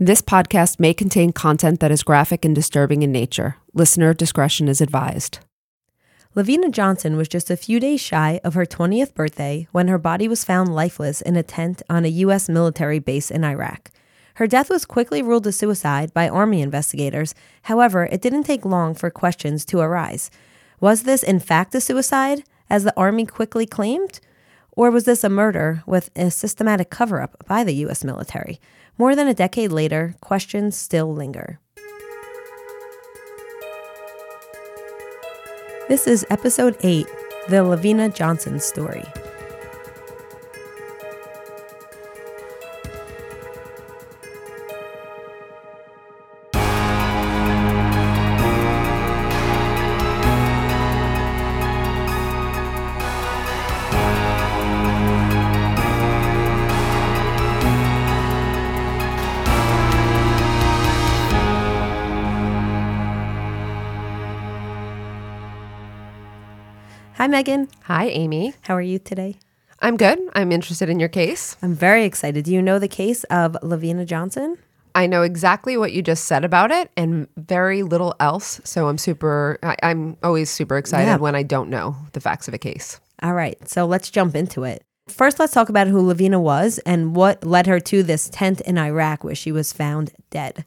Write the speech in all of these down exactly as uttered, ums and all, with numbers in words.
This podcast may contain content that is graphic and disturbing in nature. Listener discretion is advised. Lavena Johnson was just a few days shy of her twentieth birthday when her body was found lifeless in a tent on a U S military base in Iraq. Her death was quickly ruled a suicide by Army investigators. However, it didn't take long for questions to arise. Was this in fact a suicide, as the Army quickly claimed? Or was this a murder with a systematic cover-up by the U S military? More than a decade later, questions still linger. This is Episode eight, The Lavena Johnson Story. Hi, Megan. Hi, Amy. How are you today? I'm good. I'm interested in your case. I'm very excited. Do you know the case of Lavena Johnson? I know exactly what you just said about it and very little else. So I'm super, I, I'm always super excited yeah. when I don't know the facts of a case. All right. So let's jump into it. First, let's talk about who Lavena was and what led her to this tent in Iraq where she was found dead.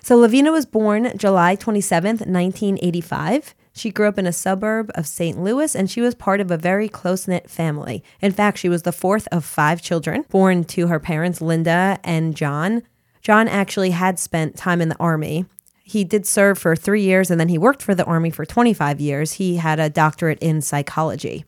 So Lavena was born July twenty-seventh, nineteen eighty-five. She grew up in a suburb of Saint Louis, and she was part of a very close-knit family. In fact, she was the fourth of five children born to her parents, Linda and John. John actually had spent time in the Army. He did serve for three years, and then he worked for the Army for twenty-five years. He had a doctorate in psychology.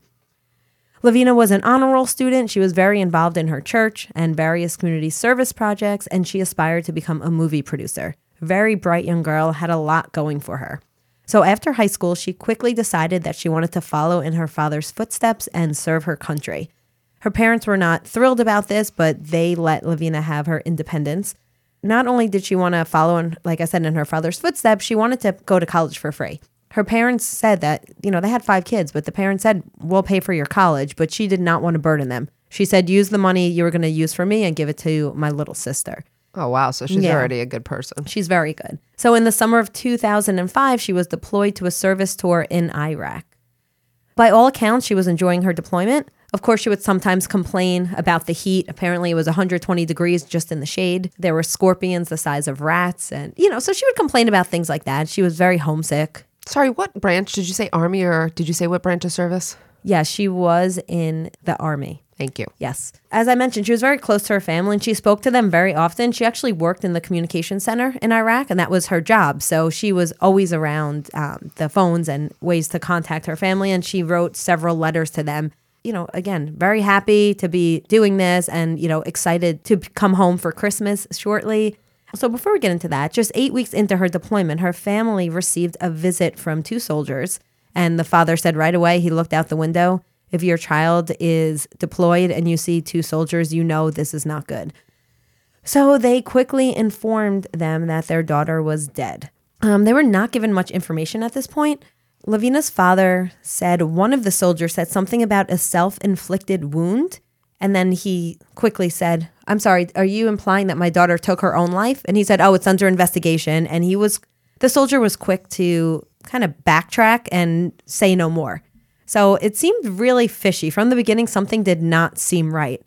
Lavena was an honor roll student. She was very involved in her church and various community service projects, and she aspired to become a movie producer. Very bright young girl, had a lot going for her. So after high school, she quickly decided that she wanted to follow in her father's footsteps and serve her country. Her parents were not thrilled about this, but they let Lavena have her independence. Not only did she want to follow in, like I said, in her father's footsteps, she wanted to go to college for free. Her parents said that, you know, they had five kids, but the parents said, we'll pay for your college, but she did not want to burden them. She said, use the money you were going to use for me and give it to my little sister. Oh, wow. So she's yeah. already a good person. She's very good. So in the summer of two thousand five, she was deployed to a service tour in Iraq. By all accounts, she was enjoying her deployment. Of course, she would sometimes complain about the heat. Apparently, it was one hundred twenty degrees just in the shade. There were scorpions the size of rats. And, you know, so she would complain about things like that. She was very homesick. Sorry, what branch? Did you say Army or did you say what branch of service? Yeah, she was in the Army. Thank you. Yes. As I mentioned, she was very close to her family and she spoke to them very often. She actually worked in the communication center in Iraq, and that was her job. So she was always around um, the phones and ways to contact her family. And she wrote several letters to them. You know, again, very happy to be doing this and, you know, excited to come home for Christmas shortly. So before we get into that, just eight weeks into her deployment, her family received a visit from two soldiers. And the father said right away, he looked out the window, if your child is deployed and you see two soldiers, you know this is not good. So they quickly informed them that their daughter was dead. Um, they were not given much information at this point. Lavena's father said one of the soldiers said something about a self-inflicted wound, And then he quickly said, I'm sorry, are you implying that my daughter took her own life? And he said, oh, it's under investigation. And he was, the soldier was quick to kind of backtrack and say no more. So it seemed really fishy. From the beginning, something did not seem right.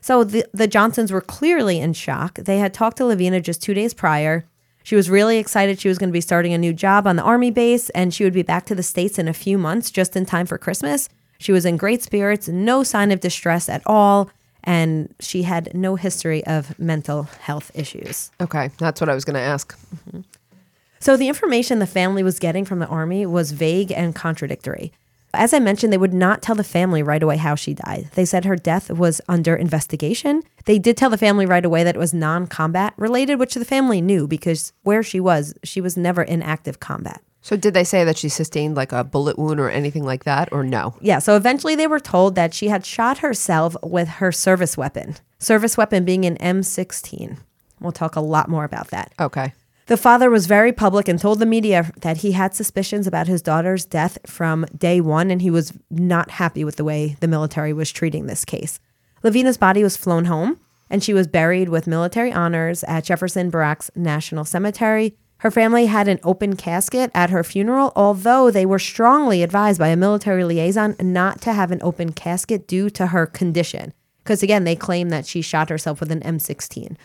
So the, the Johnsons were clearly in shock. They had talked to Lavena just two days prior. She was really excited. She was going to be starting a new job on the Army base, and she would be back to the States in a few months, just in time for Christmas. She was in great spirits, no sign of distress at all, and she had no history of mental health issues. Okay, that's what I was going to ask. Mm-hmm. So the information the family was getting from the Army was vague and contradictory. As I mentioned, they would not tell the family right away how she died. They said her death was under investigation. They did tell the family right away that it was non-combat related, which the family knew because where she was, she was never in active combat. So did they say that she sustained like a bullet wound or anything like that, or no? Yeah, so eventually they were told that she had shot herself with her service weapon, service weapon being an M sixteen. We'll talk a lot more about that. Okay. The father was very public and told the media that he had suspicions about his daughter's death from day one, and he was not happy with the way the military was treating this case. Lavena's body was flown home, and she was buried with military honors at Jefferson Barracks National Cemetery. Her family had an open casket at her funeral, although they were strongly advised by a military liaison not to have an open casket due to her condition, because again, they claim that she shot herself with an M sixteen.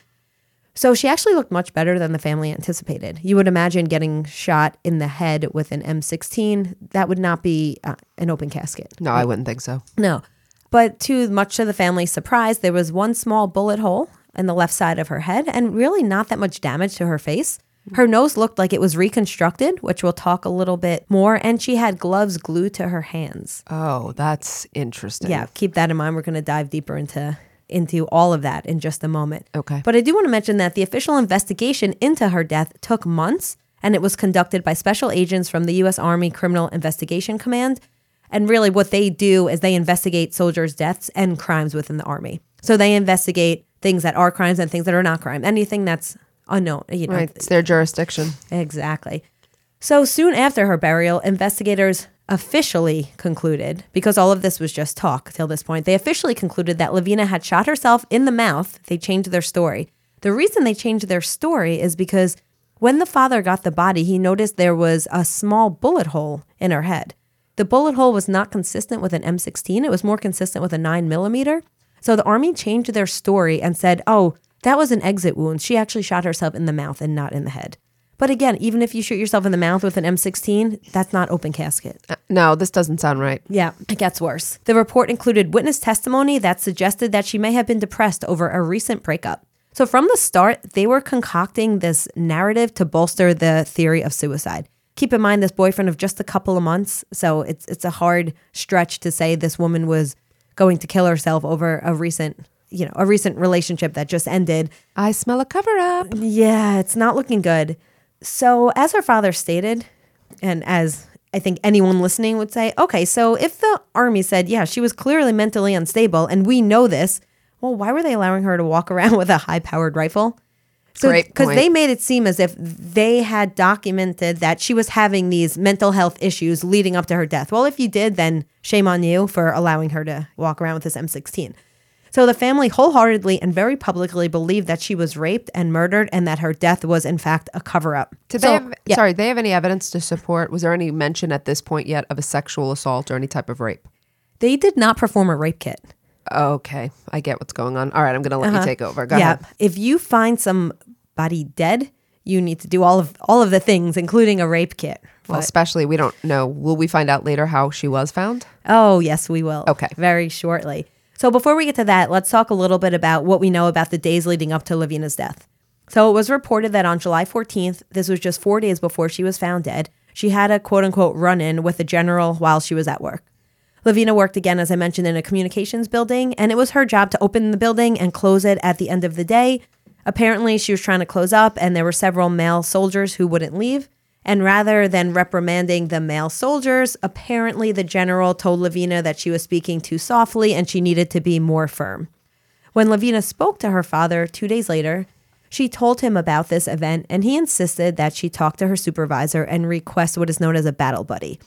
So she actually looked much better than the family anticipated. You would imagine getting shot in the head with an M sixteen. That would not be uh, an open casket. No, I wouldn't think so. No. But to much of the family's surprise, there was one small bullet hole in the left side of her head and really not that much damage to her face. Her nose looked like it was reconstructed, which we'll talk a little bit more. And she had gloves glued to her hands. Oh, that's interesting. Yeah, keep that in mind. We're going to dive deeper into into all of that in just a moment. Okay. But I do want to mention that the official investigation into her death took months, and it was conducted by special agents from the U S Army Criminal Investigation Command. And really what they do is they investigate soldiers' deaths and crimes within the Army. So they investigate things that are crimes and things that are not crime, anything that's unknown. You know, right, it's their jurisdiction. Exactly. So soon after her burial, investigators officially concluded, because all of this was just talk till this point, they officially concluded that Lavena had shot herself in the mouth. They changed their story. The reason they changed their story is because when the father got the body, he noticed there was a small bullet hole in her head. The bullet hole was not consistent with an M sixteen. It was more consistent with a nine millimeter. So the Army changed their story and said, oh, that was an exit wound. She actually shot herself in the mouth and not in the head. But again, even if you shoot yourself in the mouth with an M sixteen, that's not open casket. Uh, no, this doesn't sound right. Yeah, it gets worse. The report included witness testimony that suggested that she may have been depressed over a recent breakup. So from the start, they were concocting this narrative to bolster the theory of suicide. Keep in mind, this boyfriend of just a couple of months, so it's it's a hard stretch to say this woman was going to kill herself over a recent you know, a recent relationship that just ended. I smell a cover-up. Yeah, it's not looking good. So as her father stated, and as I think anyone listening would say, okay, so if the Army said, yeah, she was clearly mentally unstable and we know this, well, why were they allowing her to walk around with a high-powered rifle? So, great point. Because they made it seem as if they had documented that she was having these mental health issues leading up to her death. Well, if you did, then shame on you for allowing her to walk around with this M sixteen. So the family wholeheartedly and very publicly believed that she was raped and murdered and that her death was, in fact, a cover-up. Did so, they have, yeah. Sorry, they have any evidence to support? Was there any mention at this point yet of a sexual assault or any type of rape? They did not perform a rape kit. Okay. I get what's going on. All right. I'm going to let uh-huh. you take over. Go yeah. ahead. If you find somebody dead, you need to do all of all of the things, including a rape kit. Well, but, especially, we don't know. Will we find out later how she was found? Oh, yes, we will. Okay. Very shortly. So before we get to that, let's talk a little bit about what we know about the days leading up to Lavena's death. So it was reported that on July fourteenth, this was just four days before she was found dead, she had a quote-unquote run-in with a general while she was at work. Lavena worked again, as I mentioned, in a communications building, and it was her job to open the building and close it at the end of the day. Apparently, she was trying to close up, and there were several male soldiers who wouldn't leave. And rather than reprimanding the male soldiers, apparently the general told Lavena that she was speaking too softly and she needed to be more firm. When Lavena spoke to her father two days later, she told him about this event and he insisted that she talk to her supervisor and request what is known as a battle buddy.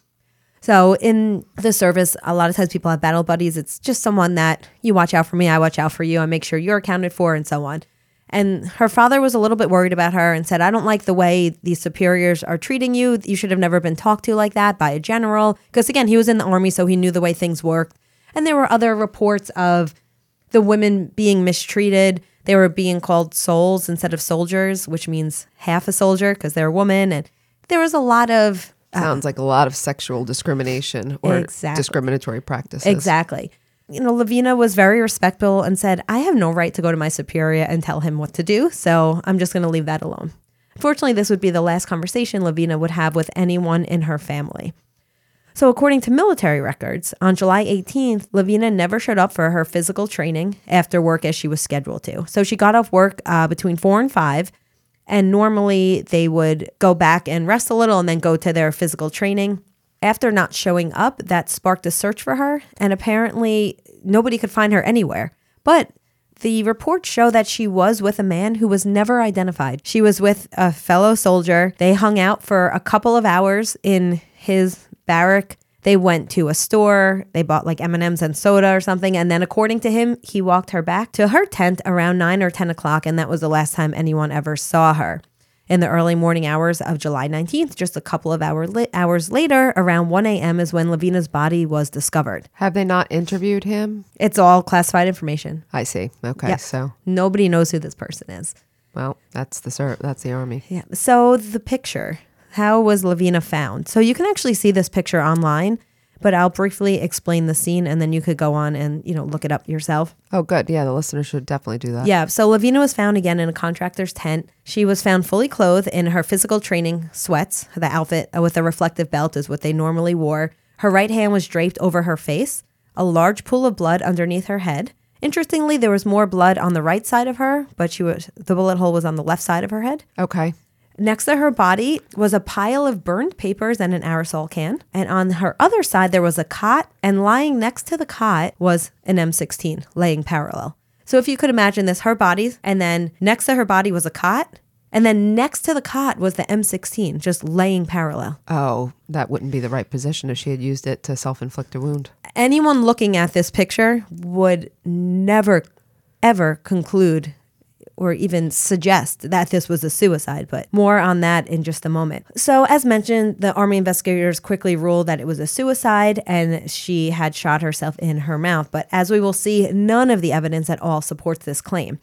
So in the service, a lot of times people have battle buddies. It's just someone that you watch out for me, I watch out for you, I make sure you're accounted for, and so on. And her father was a little bit worried about her and said, I don't like the way these superiors are treating you. You should have never been talked to like that by a general. Because again, he was in the army, so he knew the way things worked. And there were other reports of the women being mistreated. They were being called souls instead of soldiers, which means half a soldier because they're a woman. And there was a lot of... Uh, Sounds like a lot of sexual discrimination or exactly. discriminatory practices. Exactly. You know, Lavena was very respectful and said, I have no right to go to my superior and tell him what to do, so I'm just going to leave that alone. Fortunately, this would be the last conversation Lavena would have with anyone in her family. So according to military records, on July eighteenth, Lavena never showed up for her physical training after work as she was scheduled to. So she got off work uh, between four and five, and normally they would go back and rest a little and then go to their physical training. After not showing up, that sparked a search for her, and apparently nobody could find her anywhere. But the reports show that she was with a man who was never identified. She was with a fellow soldier. They hung out for a couple of hours in his barrack. They went to a store. They bought like M and M's and soda or something. And then according to him, he walked her back to her tent around nine or ten o'clock, and that was the last time anyone ever saw her. In the early morning hours of July nineteenth, just a couple of hour li- hours later, around one a.m. is when Lavena's body was discovered. Have they not interviewed him? It's all classified information. I see. Okay, yep. So. Nobody knows who this person is. Well, that's the ser- that's the Army. Yeah. So the picture, how was Lavena found? So you can actually see this picture online, but I'll briefly explain the scene, and then you could go on and, you know, look it up yourself. Oh, good. Yeah, the listener should definitely do that. Yeah. So Lavena was found again in a contractor's tent. She was found fully clothed in her physical training sweats. The outfit with a reflective belt is what they normally wore. Her right hand was draped over her face, a large pool of blood underneath her head. Interestingly, there was more blood on the right side of her, but she was, the bullet hole was on the left side of her head. Okay. Next to her body was a pile of burned papers and an aerosol can. And on her other side, there was a cot. And lying next to the cot was an M sixteen laying parallel. So if you could imagine this, her body, and then next to her body was a cot. And then next to the cot was the M sixteen just laying parallel. Oh, that wouldn't be the right position if she had used it to self-inflict a wound. Anyone looking at this picture would never, ever conclude or even suggest that this was a suicide, but more on that in just a moment. So as mentioned, the Army investigators quickly ruled that it was a suicide and she had shot herself in her mouth. But as we will see, none of the evidence at all supports this claim.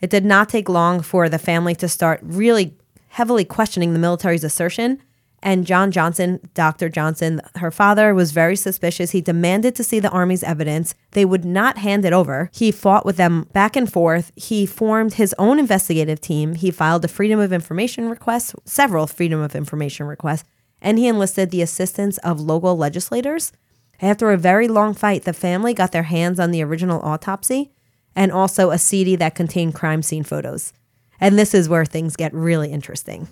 It did not take long for the family to start really heavily questioning the military's assertion. And John Johnson, Doctor Johnson, her father, was very suspicious. He demanded to see the Army's evidence. They would not hand it over. He fought with them back and forth. He formed his own investigative team. He filed a Freedom of Information request, several Freedom of Information requests, and he enlisted the assistance of local legislators. After a very long fight, the family got their hands on the original autopsy and also a C D that contained crime scene photos. And this is where things get really interesting.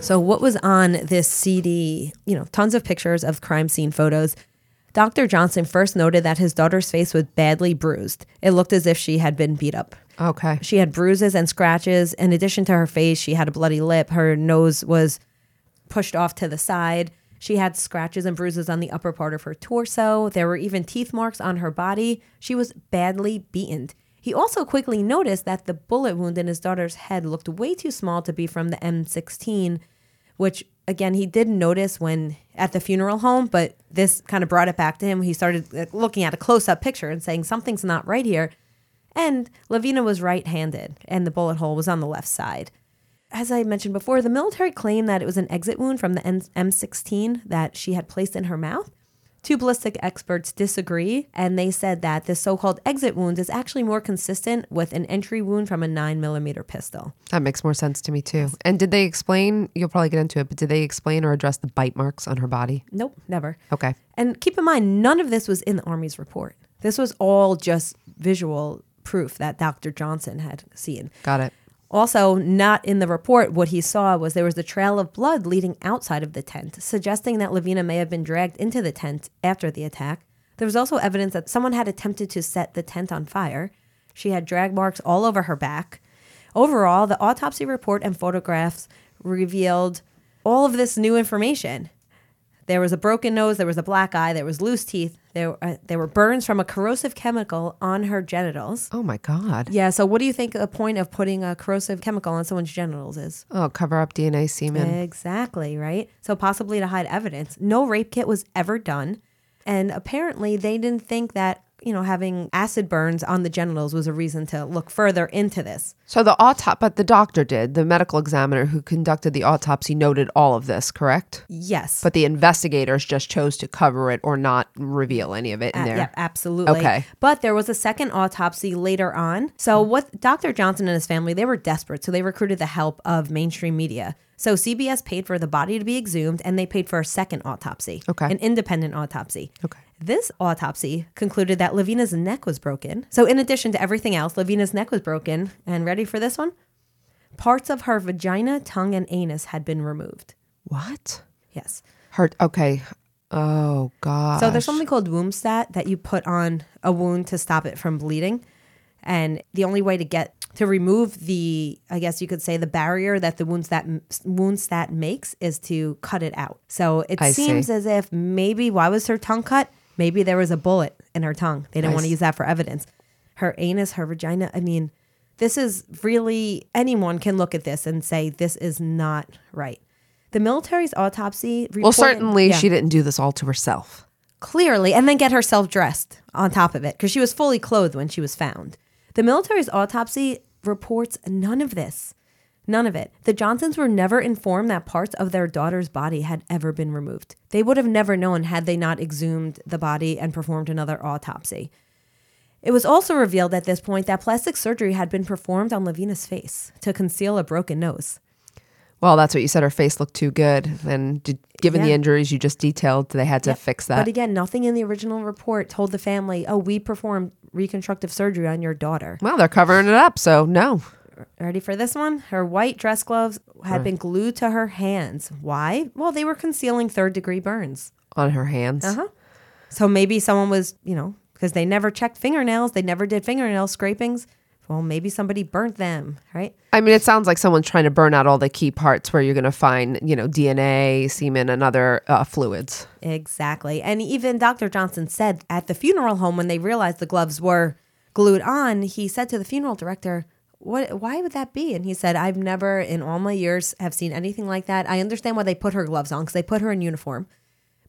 So what was on this C D? You know, tons of pictures of crime scene photos. Doctor Johnson first noted that his daughter's face was badly bruised. It looked as if she had been beat up. Okay. She had bruises and scratches. In addition to her face, she had a bloody lip. Her nose was pushed off to the side. She had scratches and bruises on the upper part of her torso. There were even teeth marks on her body. She was badly beaten. He also quickly noticed that the bullet wound in his daughter's head looked way too small to be from the M sixteen, which, again, he did notice when at the funeral home, but this kind of brought it back to him. He started looking at a close-up picture and saying, something's not right here. And Lavena was right-handed, and the bullet hole was on the left side. As I mentioned before, the military claimed that it was an exit wound from the M sixteen that she had placed in her mouth. Two ballistic experts disagree, and they said that this so-called exit wound is actually more consistent with an entry wound from a nine millimeter pistol. That makes more sense to me, too. And did they explain, you'll probably get into it, but did they explain or address the bite marks on her body? Nope, never. Okay. And keep in mind, none of this was in the Army's report. This was all just visual proof that Doctor Johnson had seen. Got it. Also, not in the report, what he saw was there was a trail of blood leading outside of the tent, suggesting that Lavena may have been dragged into the tent after the attack. There was also evidence that someone had attempted to set the tent on fire. She had drag marks all over her back. Overall, the autopsy report and photographs revealed all of this new information. There was a broken nose, there was a black eye, there was loose teeth, there uh, there were burns from a corrosive chemical on her genitals. Oh my God. Yeah, so what do you think the point of putting a corrosive chemical on someone's genitals is? Oh, cover up D N A semen. Exactly, right? So possibly to hide evidence. No rape kit was ever done. And apparently they didn't think that, you know, having acid burns on the genitals was a reason to look further into this. So the autopsy, but the doctor did, the medical examiner who conducted the autopsy noted all of this, correct? Yes. But the investigators just chose to cover it or not reveal any of it in uh, there. Yeah, absolutely. Okay. But there was a second autopsy later on. So what Doctor Johnson and his family, they were desperate. So they recruited the help of mainstream media. So C B S paid for the body to be exhumed and they paid for a second autopsy. Okay. An independent autopsy. Okay. This autopsy concluded that Lavena's neck was broken. So in addition to everything else, Lavena's neck was broken. And ready for this one? Parts of her vagina, tongue, and anus had been removed. What? Yes. Her, okay. Oh, God. So there's something called wound stat that you put on a wound to stop it from bleeding. And the only way to get to remove the, I guess you could say, the barrier that the wound stat, wound stat makes is to cut it out. So it I seems see. as if maybe, why was her tongue cut? Maybe there was a bullet in her tongue. They didn't nice. want to use that for evidence. Her anus, her vagina. I mean, this is really, anyone can look at this and say, this is not right. The military's autopsy reported, well, certainly yeah. she didn't do this all to herself. Clearly. And then get herself dressed on top of it because she was fully clothed when she was found. The military's autopsy reports none of this. None of it. The Johnsons were never informed that parts of their daughter's body had ever been removed. They would have never known had they not exhumed the body and performed another autopsy. It was also revealed at this point that plastic surgery had been performed on Lavena's face to conceal a broken nose. Well, that's what you said. Her face looked too good. And did, given yeah. the injuries you just detailed, they had to yep. fix that. But again, nothing in the original report told the family, oh, we performed reconstructive surgery on your daughter. Well, they're covering it up, so no. Ready for this one? Her white dress gloves had right. been glued to her hands. Why? Well, they were concealing third degree burns. On her hands? Uh-huh. So maybe someone was, you know, because they never checked fingernails. They never did fingernail scrapings. Well, maybe somebody burnt them, right? I mean, it sounds like someone's trying to burn out all the key parts where you're going to find, you know, D N A, semen, and other uh, fluids. Exactly. And even Doctor Johnson said at the funeral home when they realized the gloves were glued on, he said to the funeral director, "What? Why would that be?" And he said, "I've never in all my years have seen anything like that. I understand why they put her gloves on because they put her in uniform.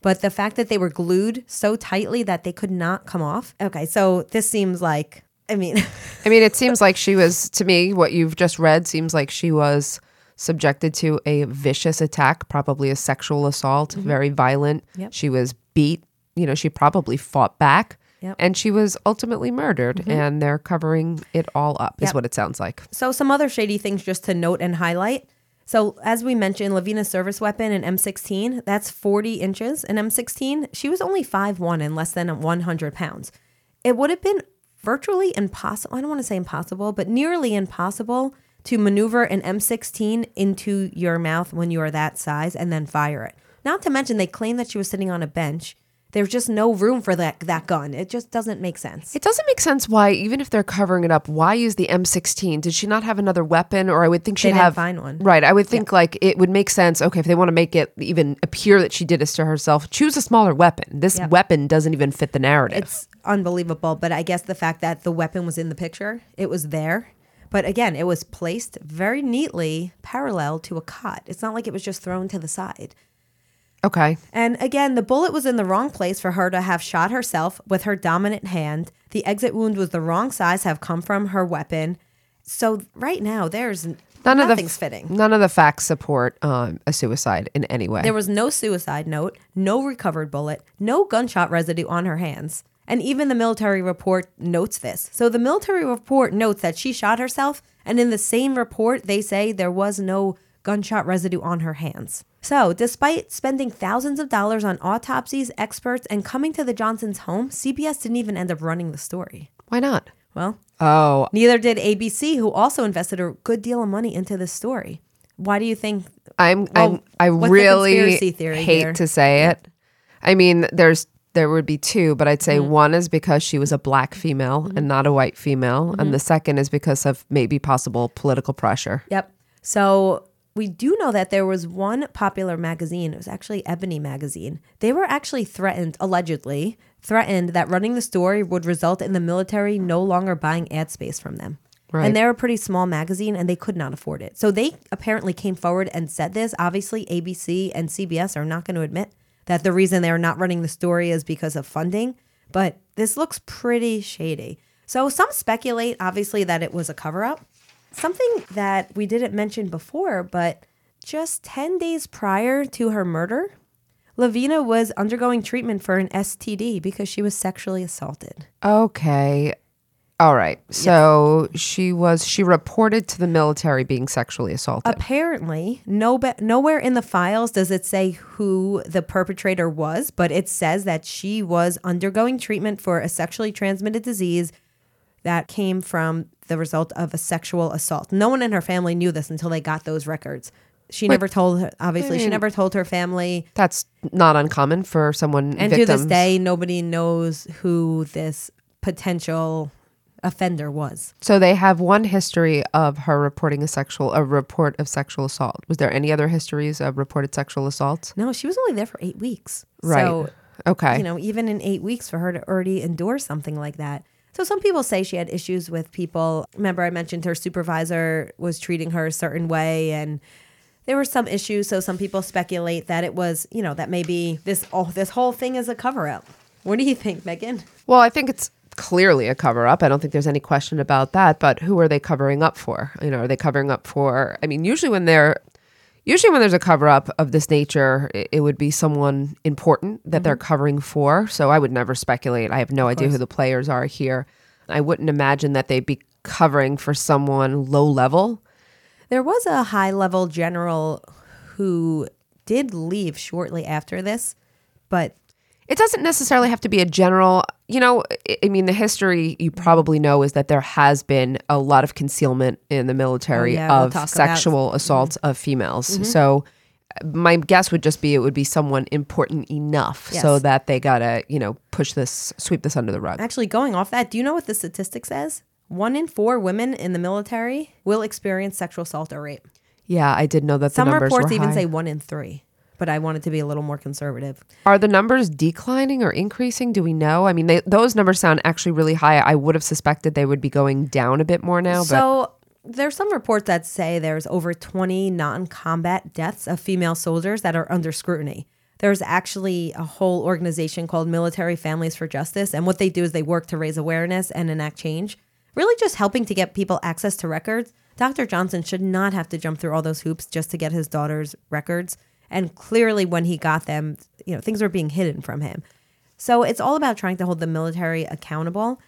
But the fact that they were glued so tightly that they could not come off." Okay, so this seems like, I mean. I mean, it seems like she was, to me, what you've just read seems like she was subjected to a vicious attack, probably a sexual assault, mm-hmm. very violent. Yep. She was beat. You know, she probably fought back. Yep. And she was ultimately murdered, mm-hmm. and they're covering it all up, yep. is what it sounds like. So some other shady things just to note and highlight. So as we mentioned, Lavena's service weapon, an M sixteen, that's forty inches. An M sixteen, she was only five foot one and less than one hundred pounds. It would have been virtually impossible, I don't want to say impossible, but nearly impossible to maneuver an M sixteen into your mouth when you are that size and then fire it. Not to mention they claim that she was sitting on a bench. There's just no room for that that gun. It just doesn't make sense. It doesn't make sense why, even if they're covering it up, why use the M sixteen? Did she not have another weapon? Or I would think she'd have... They didn't find one. Right. I would think yeah. like it would make sense. Okay, if they want to make it even appear that she did this to herself, choose a smaller weapon. This yep. weapon doesn't even fit the narrative. It's unbelievable. But I guess the fact that the weapon was in the picture, it was there. But again, it was placed very neatly parallel to a cot. It's not like it was just thrown to the side. Okay. And again, the bullet was in the wrong place for her to have shot herself with her dominant hand. The exit wound was the wrong size to have come from her weapon. So right now, there's none nothing's of the f- fitting. None of the facts support um, a suicide in any way. There was no suicide note, no recovered bullet, no gunshot residue on her hands. And even the military report notes this. So the military report notes that she shot herself. And in the same report, they say there was no gunshot residue on her hands. So, despite spending thousands of dollars on autopsies, experts, and coming to the Johnsons' home, C B S didn't even end up running the story. Why not? Well, oh, neither did A B C, who also invested a good deal of money into this story. Why do you think? I'm, well, I'm I really hate here? to say it. I mean, there's there would be two, but I'd say mm-hmm. one is because she was a black female mm-hmm. and not a white female. Mm-hmm. And the second is because of maybe possible political pressure. Yep. So we do know that there was one popular magazine. It was actually Ebony magazine. They were actually threatened, allegedly threatened, that running the story would result in the military no longer buying ad space from them. Right. And they're a pretty small magazine, and they could not afford it. So they apparently came forward and said this. Obviously, A B C and C B S are not going to admit that the reason they're not running the story is because of funding. But this looks pretty shady. So some speculate, obviously, that it was a cover-up. Something that we didn't mention before, but just ten days prior to her murder, Lavena was undergoing treatment for an S T D because she was sexually assaulted. Okay. All right. So yes. she was she reported to the military being sexually assaulted. Apparently, no be- nowhere in the files does it say who the perpetrator was, but it says that she was undergoing treatment for a sexually transmitted disease that came from the result of a sexual assault. No one in her family knew this until they got those records. She Wait, never told her, obviously, I mean, she never told her family. That's not uncommon for someone and victims. To this day, nobody knows who this potential offender was. So they have one history of her reporting a sexual, a report of sexual assault. Was there any other histories of reported sexual assaults? No, she was only there for eight weeks. Right. So, okay. You know, even in eight weeks for her to already endure something like that. So some people say she had issues with people. Remember, I mentioned her supervisor was treating her a certain way, and there were some issues. So some people speculate that it was, you know, that maybe this oh, this whole thing is a cover-up. What do you think, Megan? Well, I think it's clearly a cover-up. I don't think there's any question about that. But who are they covering up for? You know, are they covering up for? I mean, usually when they're usually when there's a cover-up of this nature, it, it would be someone important that mm-hmm. they're covering for. So I would never speculate. I have no idea who the players are here. I wouldn't imagine that they'd be covering for someone low level. There was a high-level general who did leave shortly after this, but it doesn't necessarily have to be a general. You know, I mean, the history you probably know is that there has been a lot of concealment in the military oh, yeah, of we'll sexual about. assaults mm-hmm. of females. Mm-hmm. So my guess would just be it would be someone important enough yes. so that they got to, you know, push this, sweep this under the rug. Actually, going off that, do you know what the statistic says? One in four women in the military will experience sexual assault or rape. Yeah, I did know that the numbers were high. Some reports even say one in three. But I wanted to be a little more conservative. Are the numbers declining or increasing? Do we know? I mean, they, those numbers sound actually really high. I would have suspected they would be going down a bit more now. So but. There's some reports that say there's over twenty non-combat deaths of female soldiers that are under scrutiny. There's actually a whole organization called Military Families for Justice. And what they do is they work to raise awareness and enact change, really just helping to get people access to records. Doctor Johnson should not have to jump through all those hoops just to get his daughter's records. And clearly when he got them, you know, things were being hidden from him. So it's all about trying to hold the military accountable.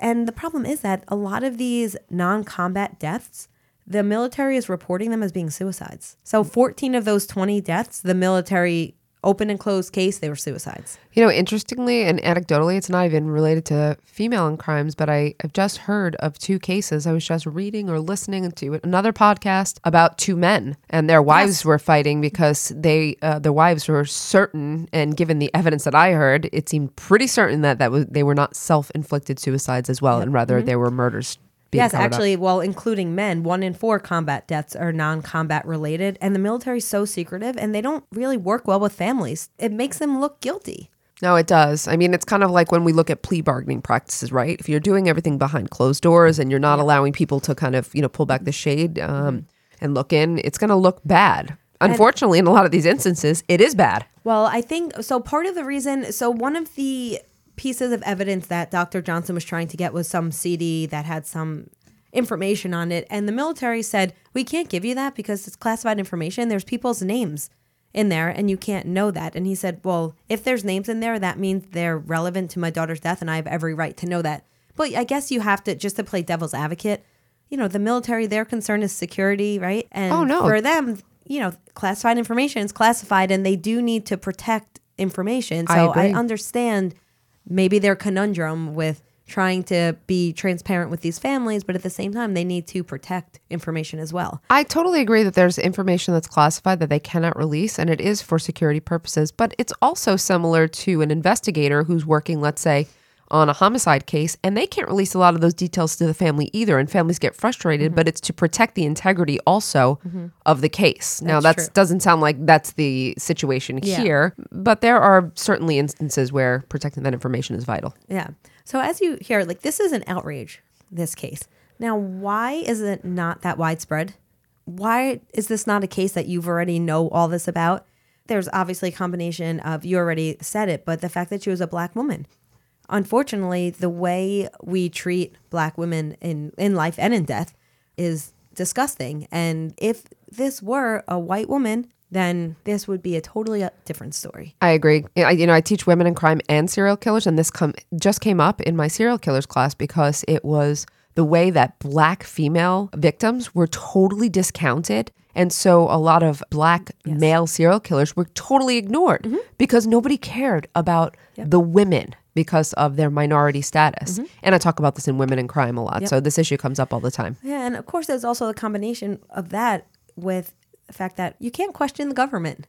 And the problem is that a lot of these non-combat deaths, the military is reporting them as being suicides. So fourteen of those twenty deaths, the military open and closed case, they were suicides. You know, interestingly and anecdotally, it's not even related to female crimes, but I, I've just heard of two cases. I was just reading or listening to another podcast about two men, and their wives yes. were fighting because they, uh, their wives were certain, and given the evidence that I heard, it seemed pretty certain that, that was, they were not self-inflicted suicides as well, yep. and rather mm-hmm. they were murders. Yes, actually, up. well, including men, one in four combat deaths are non-combat related. And the military is so secretive, and they don't really work well with families. It makes them look guilty. No, it does. I mean, it's kind of like when we look at plea bargaining practices, right? If you're doing everything behind closed doors and you're not yeah. allowing people to kind of, you know, pull back the shade um, and look in, it's going to look bad. Unfortunately, and in a lot of these instances, it is bad. Well, I think, so part of the reason, so one of the pieces of evidence that Doctor Johnson was trying to get was some C D that had some information on it. And the military said, we can't give you that because it's classified information. There's people's names in there and you can't know that. And he said, well, if there's names in there, that means they're relevant to my daughter's death and I have every right to know that. But I guess you have to, just to play devil's advocate, you know, the military, their concern is security, right? And oh, no. for them, you know, classified information is classified and they do need to protect information. So I, I understand maybe their conundrum with trying to be transparent with these families, but at the same time, they need to protect information as well. I totally agree that there's information that's classified that they cannot release, and it is for security purposes, but it's also similar to an investigator who's working, let's say, on a homicide case, and they can't release a lot of those details to the family either, and families get frustrated, mm-hmm. but it's to protect the integrity also mm-hmm. of the case. That's now, that doesn't sound like that's the situation yeah. here, but there are certainly instances where protecting that information is vital. Yeah. So as you hear, like, this is an outrage, this case. Now, why is it not that widespread? Why is this not a case that you've already know all this about? There's obviously a combination of, you already said it, but the fact that she was a Black woman. Unfortunately, the way we treat Black women in, in life and in death is disgusting. And if this were a white woman, then this would be a totally different story. I agree. I, you know, I teach women in crime and serial killers, and this come just came up in my serial killers class because it was the way that Black female victims were totally discounted. And so a lot of Black yes. male serial killers were totally ignored mm-hmm. because nobody cared about yep. the women because of their minority status. Mm-hmm. And I talk about this in Women in Crime a lot. Yep. So this issue comes up all the time. Yeah, and of course there's also a combination of that with the fact that you can't question the government,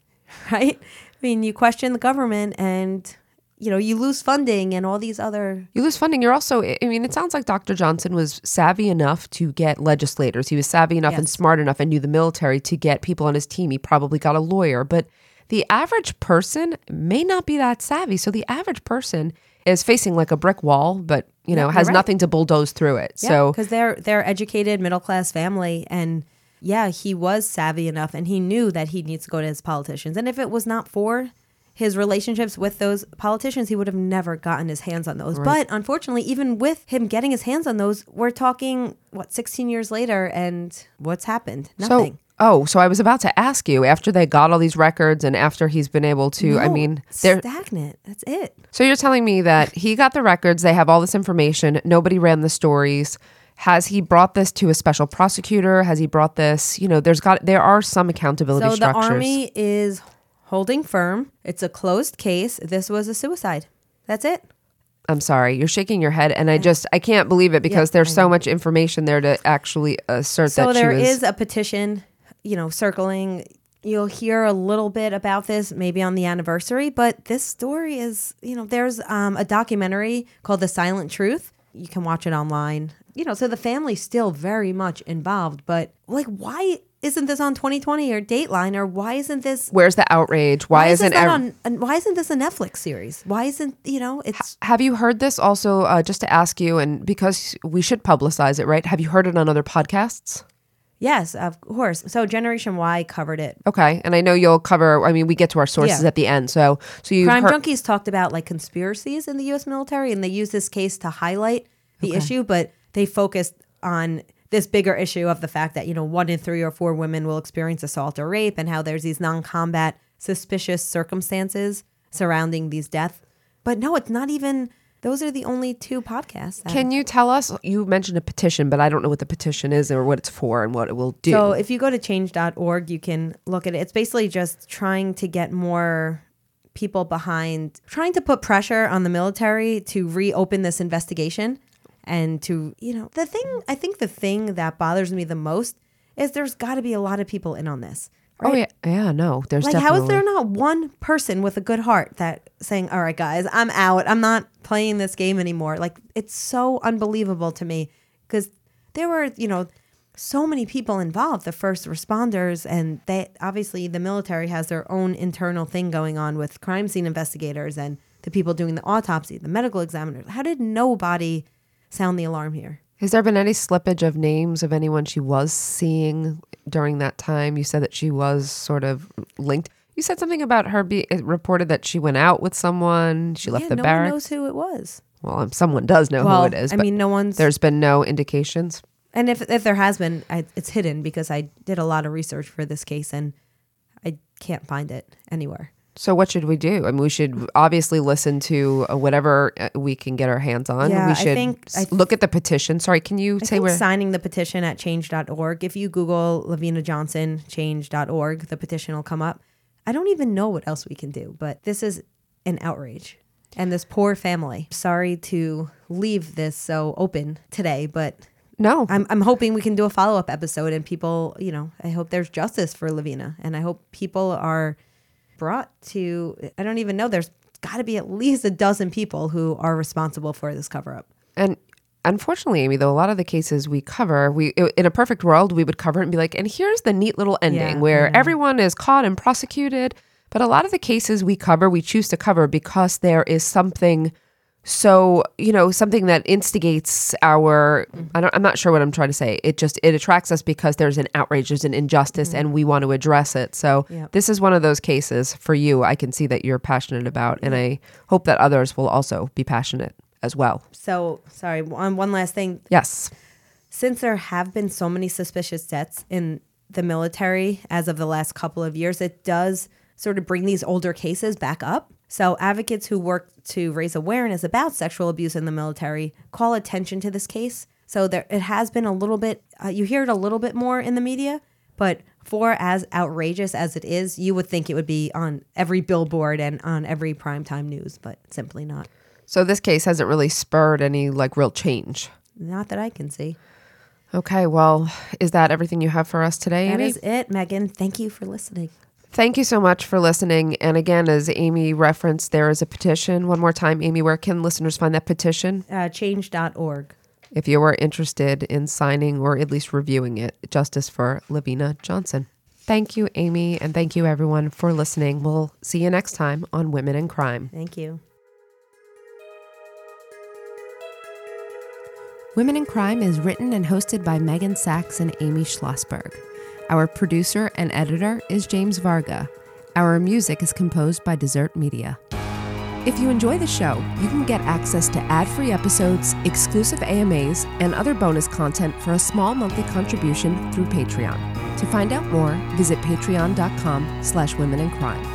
right? I mean, you question the government and, you know, you lose funding and all these other... You lose funding. You're also... I mean, it sounds like Doctor Johnson was savvy enough to get legislators. He was savvy enough yes. and smart enough and knew the military to get people on his team. He probably got a lawyer. But the average person may not be that savvy. So the average person... is facing like a brick wall, but, you know, yeah, has right. nothing to bulldoze through it. Yeah, so because they're they're educated middle-class family. And yeah, he was savvy enough and he knew that he needs to go to his politicians. And if it was not for his relationships with those politicians, he would have never gotten his hands on those. Right. But unfortunately, even with him getting his hands on those, we're talking, what, sixteen years later, and what's happened? Nothing. So, oh, so I was about to ask you, after they got all these records and after he's been able to, no, I mean... they're stagnant. That's it. So you're telling me that he got the records, they have all this information, nobody ran the stories. Has he brought this to a special prosecutor? Has he brought this, you know, there's got there are some accountability so structures. So the Army is holding firm. It's a closed case. This was a suicide. That's it. I'm sorry, you're shaking your head, and I just, I can't believe it because yeah, there's so much information there to actually assert so that she was... So there is a petition... you know, circling, you'll hear a little bit about this maybe on the anniversary, but this story is, you know, there's um, a documentary called The Silent Truth. You can watch it online. You know, so the family's still very much involved, but like, why isn't this on twenty twenty or Dateline, or why isn't this... Where's the outrage? Why, why isn't is ev- on? Why isn't this a Netflix series? Why isn't, you know, it's... Have you heard this also, uh, just to ask you, and because we should publicize it, right? Have you heard it on other podcasts? Yes, of course. So Generation Y covered it. Okay. And I know you'll cover, I mean, we get to our sources yeah. at the end. So, so you Crime heard- Junkies talked about like conspiracies in the U S military, and they used this case to highlight the okay. issue, but they focused on this bigger issue of the fact that, you know, one in three or four women will experience assault or rape, and how there's these non-combat suspicious circumstances surrounding these deaths. But no, it's not even... Those are the only two podcasts. Can you tell us, you mentioned a petition, but I don't know what the petition is or what it's for and what it will do. So if you go to change dot org, you can look at it. It's basically just trying to get more people behind, trying to put pressure on the military to reopen this investigation. And to, you know, the thing, I think the thing that bothers me the most is there's got to be a lot of people in on this. Right? Oh, yeah. Yeah, no. There's like, definitely. How is there not one person with a good heart that saying, all right, guys, I'm out. I'm not playing this game anymore. Like, it's so unbelievable to me because there were, you know, so many people involved, the first responders. And they obviously the military has their own internal thing going on with crime scene investigators and the people doing the autopsy, the medical examiners. How did nobody sound the alarm here? Has there been any slippage of names of anyone she was seeing during that time? You said that she was sort of linked. You said something about her being reported that she went out with someone. She left yeah, the no barracks. No one knows who it was. Well, um, someone does know well, who it is. I but mean, no one's. There's been no indications. And if if there has been, I, it's hidden because I did a lot of research for this case and I can't find it anywhere. So what should we do? I mean, we should obviously listen to uh, whatever we can get our hands on. Yeah, we should I think, I th- look at the petition. Sorry, can you I say where? Signing the petition at change dot org. If you Google Lavena Johnson, change dot org, the petition will come up. I don't even know what else we can do, but this is an outrage. and this poor family. Sorry to leave this so open today, but no, I'm I'm hoping we can do a follow-up episode, and people, you know, I hope there's justice for Lavena, and I hope people are brought to, I don't even know, there's got to be at least a dozen people who are responsible for this cover-up. And unfortunately, Amy, though, a lot of the cases we cover, we in a perfect world, we would cover it and be like, and here's the neat little ending yeah, where everyone is caught and prosecuted. But a lot of the cases we cover, we choose to cover because there is something so, you know, something that instigates our, mm-hmm. I don't, I'm not sure what I'm trying to say. It just, it attracts us because there's an outrage, there's an injustice, mm-hmm. and we want to address it. So yep. This is one of those cases for you. I can see that you're passionate about, and I hope that others will also be passionate as well. So, sorry, one, one last thing. Yes. Since there have been so many suspicious deaths in the military as of the last couple of years, it does sort of bring these older cases back up. So advocates who work to raise awareness about sexual abuse in the military call attention to this case. So there, it has been a little bit, uh, you hear it a little bit more in the media, but for as outrageous as it is, you would think it would be on every billboard and on every primetime news, but simply not. So this case hasn't really spurred any like real change. Not that I can see. Okay, well, is that everything you have for us today, Amy? That is it, Megan. Thank you for listening. Thank you so much for listening. And again, as Amy referenced, there is a petition. One more time, Amy, where can listeners find that petition? Uh, change dot org. If you are interested in signing or at least reviewing it, Justice for Lavena Johnson. Thank you, Amy, and thank you, everyone, for listening. We'll see you next time on Women and Crime. Thank you. Women in Crime is written and hosted by Megan Sacks and Amy Shlosberg. Our producer and editor is James Varga. Our music is composed by Dessert Media. If you enjoy the show, you can get access to ad-free episodes, exclusive A M As, and other bonus content for a small monthly contribution through Patreon. To find out more, visit patreon.com slash women in crime.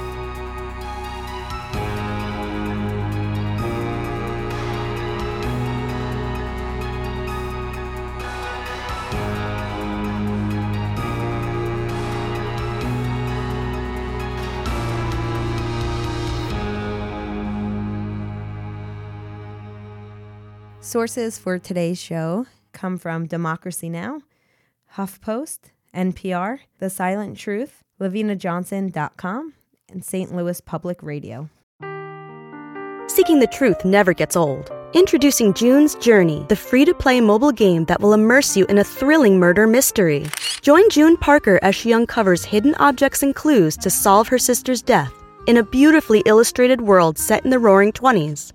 Sources for today's show come from Democracy Now, HuffPost, N P R, The Silent Truth, Lavena Johnson dot com, and Saint Louis Public Radio. Seeking the truth never gets old. Introducing June's Journey, the free-to-play mobile game that will immerse you in a thrilling murder mystery. Join June Parker as she uncovers hidden objects and clues to solve her sister's death in a beautifully illustrated world set in the Roaring Twenties.